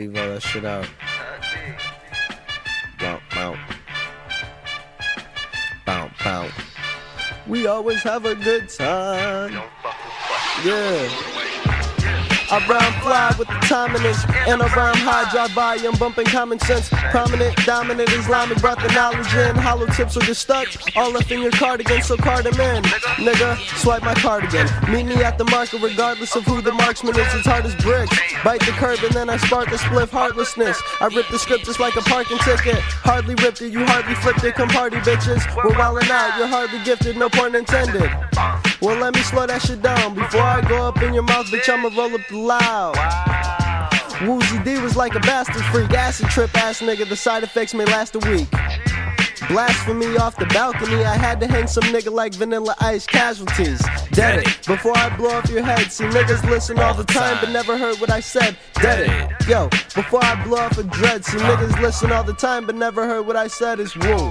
Leave all that shit out. Bounce, bounce. Bounce, bounce. We always have a good time. Yeah. I rhyme fly with the timiness, and I rhyme high, drive by, I'm bumping common sense. Prominent, dominant, Islamic, brought the knowledge in. Hollow tips with the studs, all up in your cardigan, so card them in. Nigga, swipe my cardigan. Meet me at the market, regardless of who the marksman is, it's hard as bricks. Bite the curb and then I spark the spliff, heartlessness. I rip the script just like a parking ticket. Hardly ripped it, you hardly flipped it, come party bitches. We're wildin' out, you're hardly gifted, no pun intended. Well, let me slow that shit down. Before I go up in your mouth, bitch, I'ma roll up the loud. Wow. Wuzee D was like a bastard freak, acid trip ass nigga, the side effects may last a week. Blasphemy off the balcony, I had to hang some nigga like Vanilla Ice casualties. Dead it, before I blow up your head. See niggas listen all the time but never heard what I said. Dead it, yo, before I blow up a dread. See niggas listen all the time but never heard what I said. It's woo.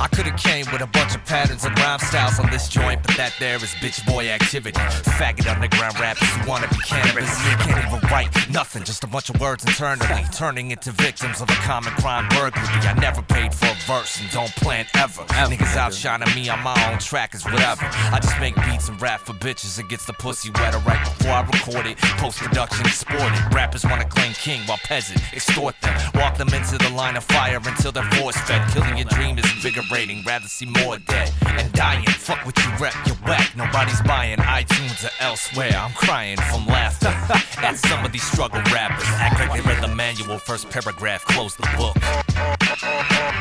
I could've came with a bunch of patterns and rhyme styles on this joint, but that there is bitch boy activity. Faggot underground rappers who wanna be cannabis. Can't even write nothing, just a bunch of words internally, turning into victims of a common crime burglary. I never paid for a verse and don't plan ever. Niggas outshining me on my own track is whatever. I just make beats and rap for bitches and gets the pussy wetter right before I record it. Post-production exported. Rappers wanna claim king while peasant extort them. Walk them into the line of fire until they're force-fed. Killing your dream is invigorating, rather see more dead and dying. Fuck what you rep, you're whack. Nobody's buying iTunes or elsewhere. I'm crying from laughter at some of these struggle rappers. Act like they read the manual, first paragraph, close the book.